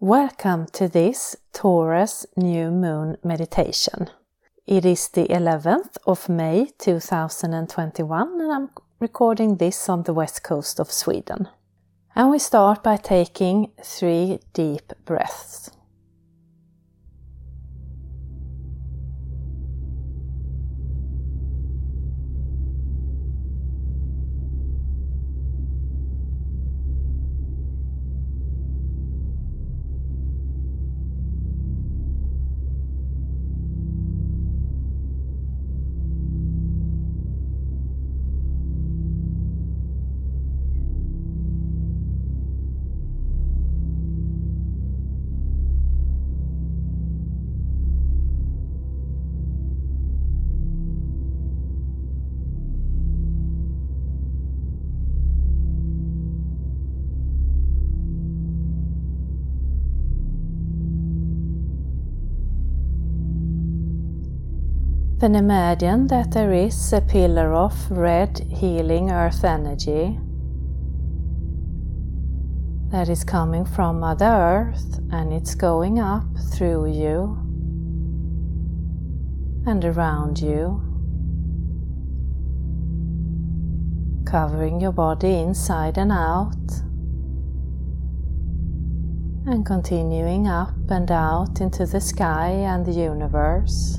Welcome to this Taurus New Moon meditation. It is the 11th of May 2021 and I'm recording this on the west coast of Sweden. And we start by taking 3 deep breaths. Then imagine that there is a pillar of red healing earth energy that is coming from Mother Earth, and it's going up through you and around you, covering your body inside and out, and continuing up and out into the sky and the universe.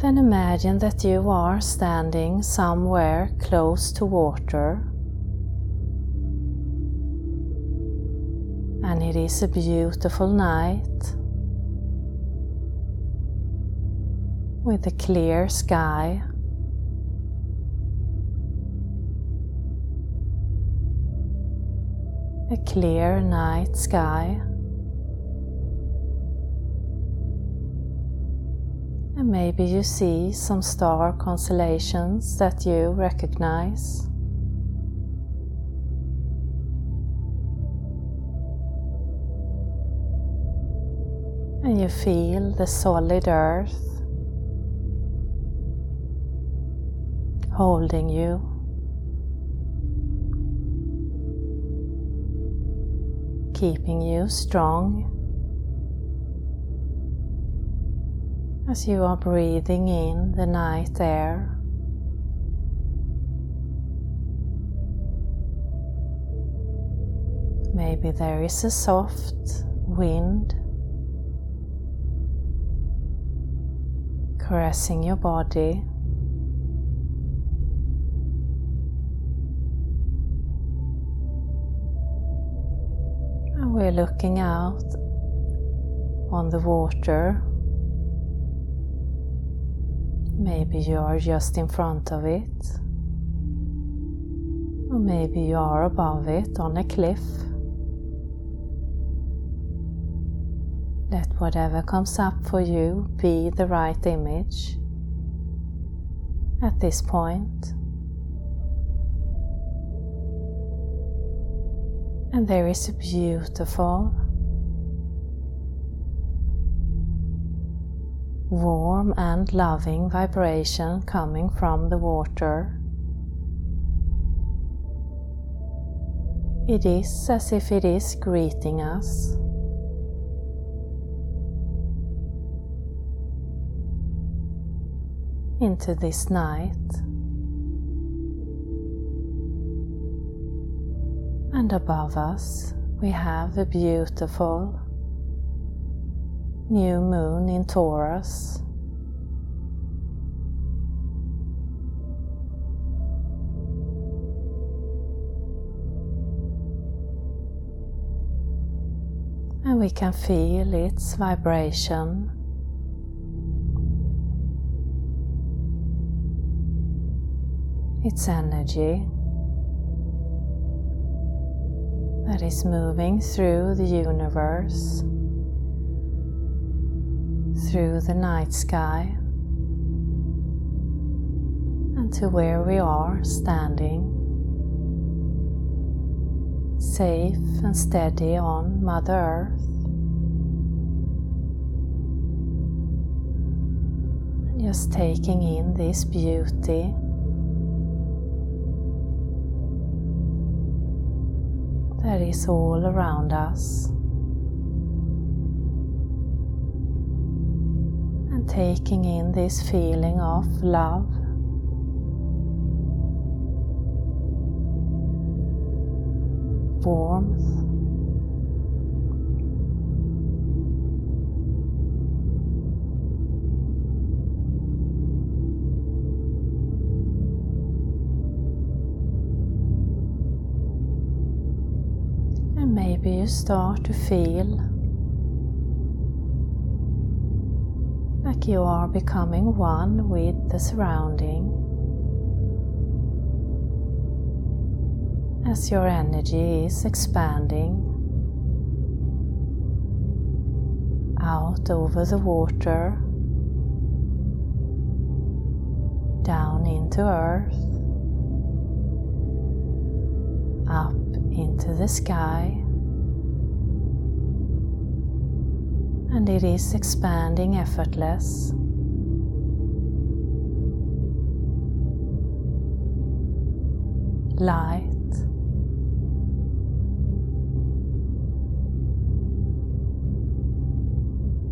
Then imagine that you are standing somewhere close to water, and it is a beautiful night with a clear sky. A clear night sky. And maybe you see some star constellations that you recognize. And you feel the solid earth holding you. Keeping you strong. As you are breathing in the night air. Maybe there is a soft wind caressing your body. And we're looking out on the water. Maybe you are just in front of it, or maybe you are above it on a cliff. Let whatever comes up for you be the right image at this point. And there is a beautiful, warm and loving vibration coming from the water. It is as if it is greeting us. into this night and above us we have a beautiful new moon in Taurus. And we can feel its vibration. Its energy that is moving through the universe, through the night sky, and to where we are standing, safe and steady on Mother Earth. And just taking in this beauty. That is all around us, and taking in this feeling of love, warmth. Maybe you start to feel like you are becoming one with the surrounding as your energy is expanding out over the water, down into earth, up into the sky. And it is expanding effortless. Light.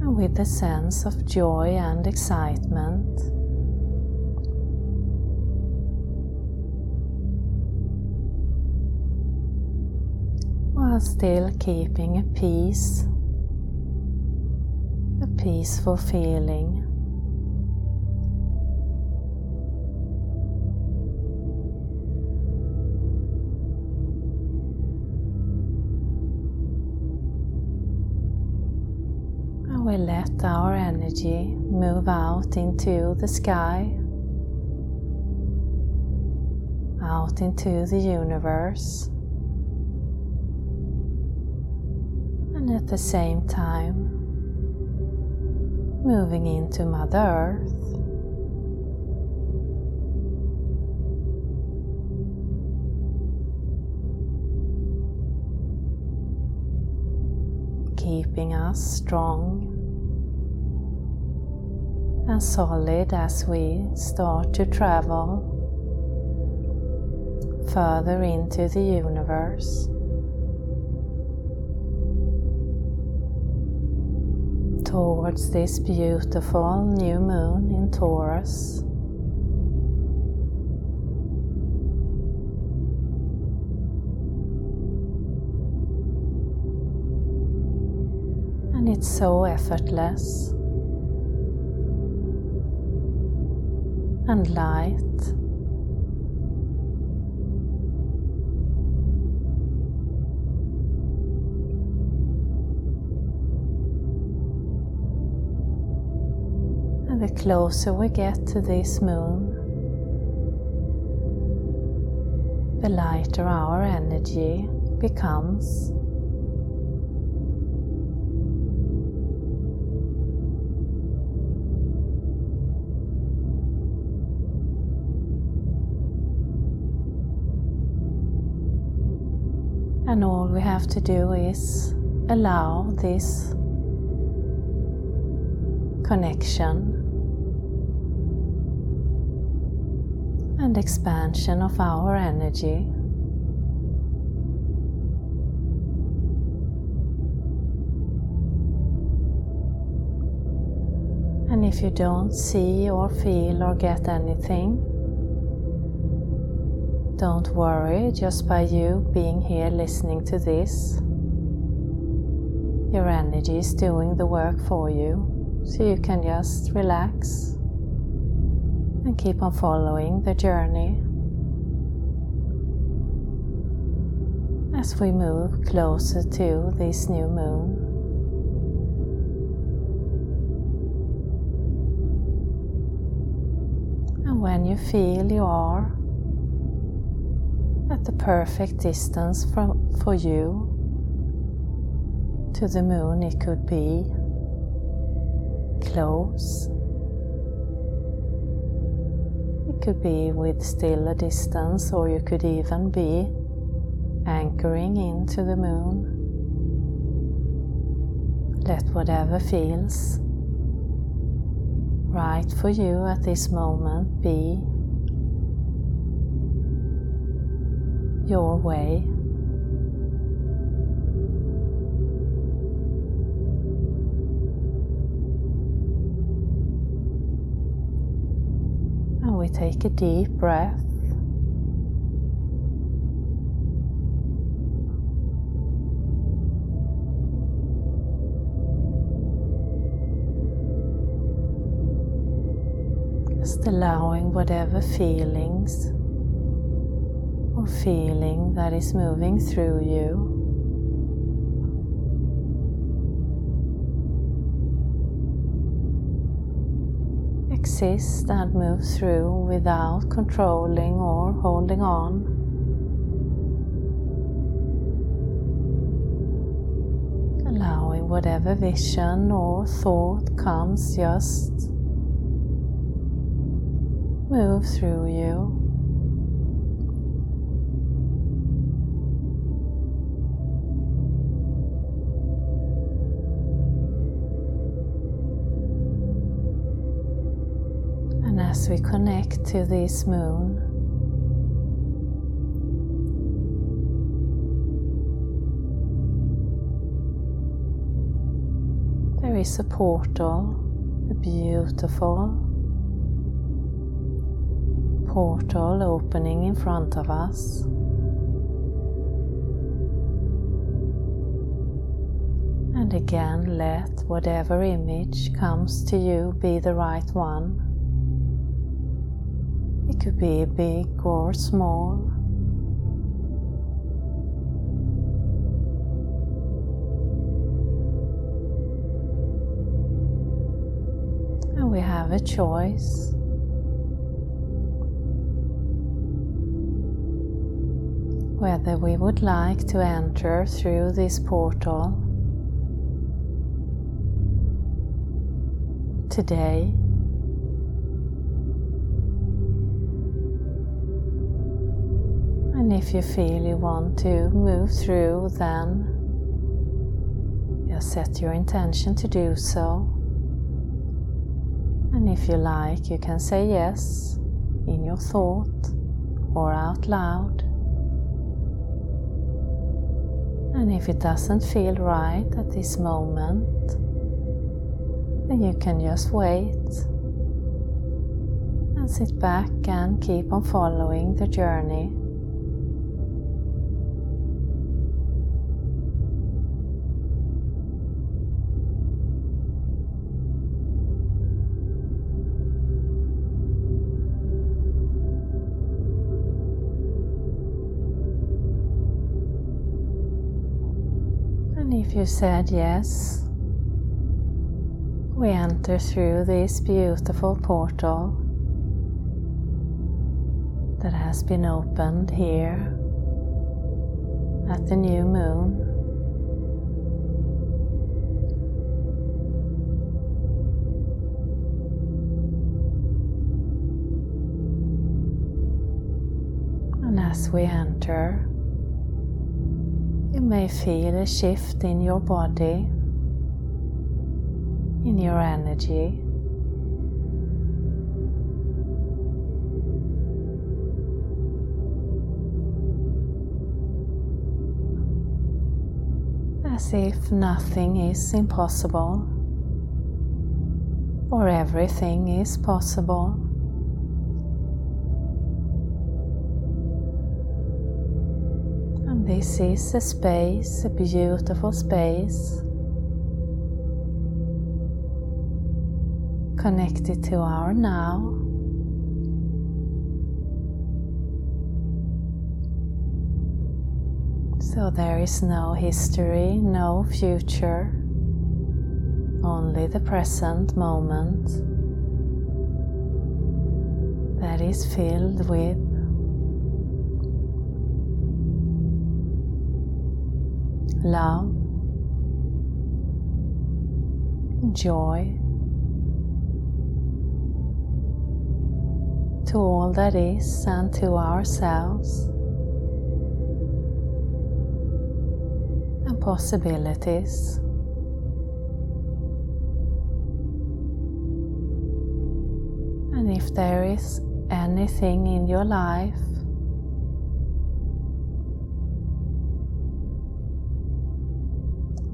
And with a sense of joy and excitement. While still keeping a peaceful feeling. And we let our energy move out into the sky, out into the universe, and at the same time moving into Mother Earth. Keeping us strong and solid as we start to travel further into the universe. Towards this beautiful new moon in Taurus. And it's so effortless and light. The closer we get to this moon, the lighter our energy becomes. And all we have to do is allow this connection and expansion of our energy. And if you don't see or feel or get anything, don't worry. Just by you being here listening to this, your energy is doing the work for you, so you can just relax and keep on following the journey as we move closer to this new moon. And when you feel you are at the perfect distance for you to the moon, it could be close, it could be with still a distance, or you could even be anchoring into the moon. Let whatever feels right for you at this moment be your way. And we take a deep breath. Just allowing whatever feelings or feeling that is moving through you exist and move through without controlling or holding on. Allowing whatever vision or thought comes just move through you. And as we connect to this moon, there is a portal, a beautiful portal opening in front of us. And again, let whatever image comes to you be the right one. It could be big or small. And we have a choice. Whether we would like to enter through this portal today, and if you feel you want to move through, then just set your intention to do so. And if you like, you can say yes in your thought or out loud. And if it doesn't feel right at this moment, then you can just wait and sit back and keep on following the journey. If you said yes, we enter through this beautiful portal that has been opened here at the new moon. And as we enter, you may feel a shift in your body, in your energy. As if nothing is impossible. or everything is possible. And this is a space, a beautiful space, connected to our now. So there is no history, no future, only the present moment that is filled with love, joy to all that is and to ourselves, and possibilities. And if there is anything in your life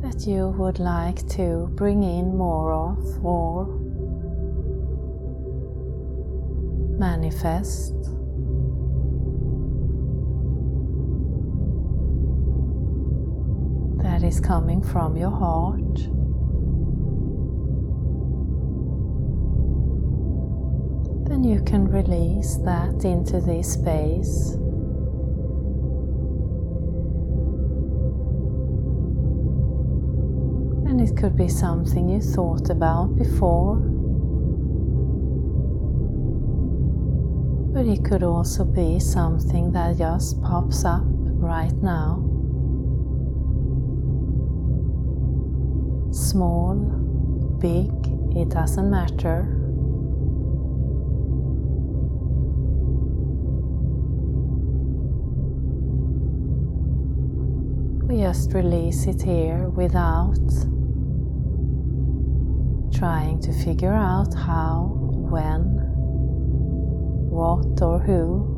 that you would like to bring in more of or manifest, that is coming from your heart, then you can release that into this space. And it could be something you thought about before, but it could also be something that just pops up right now. Small, big, it doesn't matter. We just release it here without trying to figure out how, when, what or who.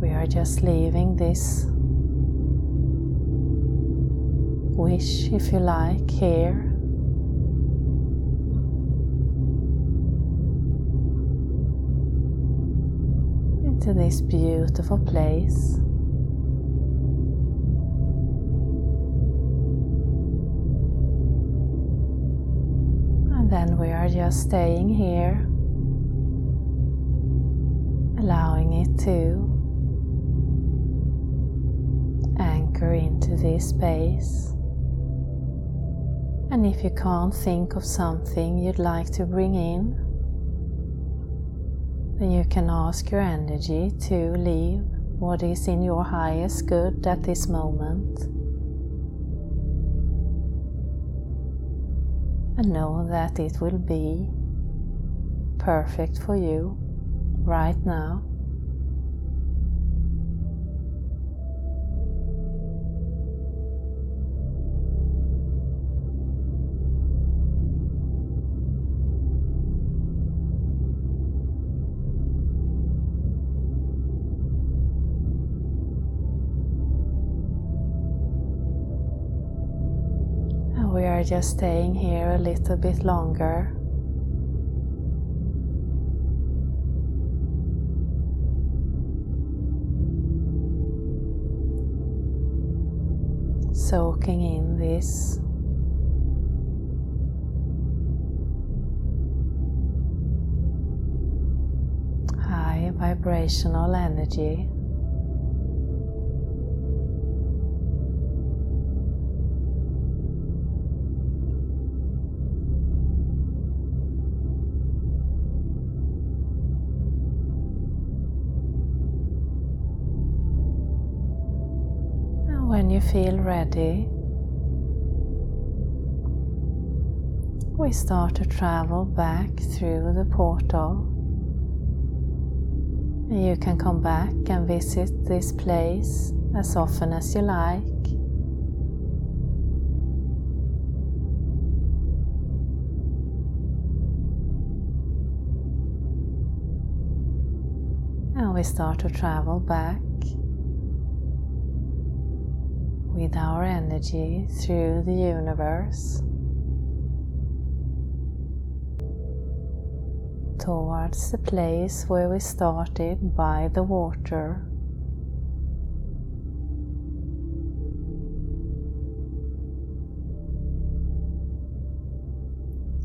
We are just leaving this wish, if you like, here. Into this beautiful place. Then we are just staying here, allowing it to anchor into this space. And if you can't think of something you'd like to bring in, then you can ask your energy to leave what is in your highest good at this moment. And know that it will be perfect for you right now. We are just staying here a little bit longer, soaking in this high vibrational energy. When you feel ready, we start to travel back through the portal. You can come back and visit this place as often as you like. And we start to travel back with our energy through the universe towards the place where we started by the water.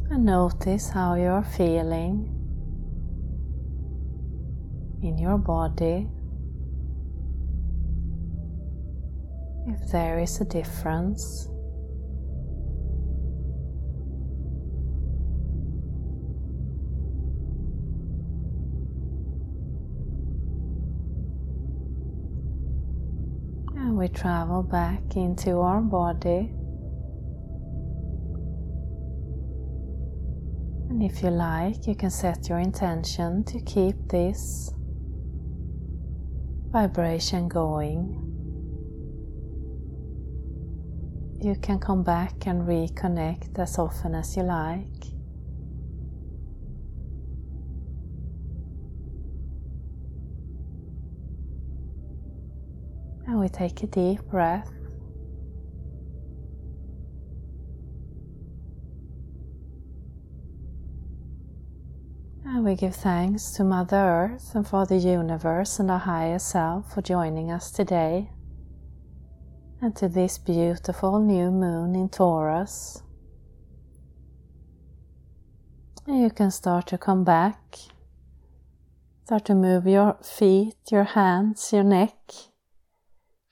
And notice how you're feeling in your body, if there is a difference. And we travel back into our body. And if you like, you can set your intention to keep this vibration going. You can come back and reconnect as often as you like. And we take a deep breath. And we give thanks to Mother Earth and for the universe and our higher self for joining us today, and to this beautiful new moon in Taurus. And you can start to come back, start to move your feet, your hands, your neck,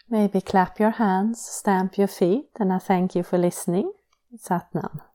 maybe clap your hands, stamp your feet, and I thank you for listening. Satnam.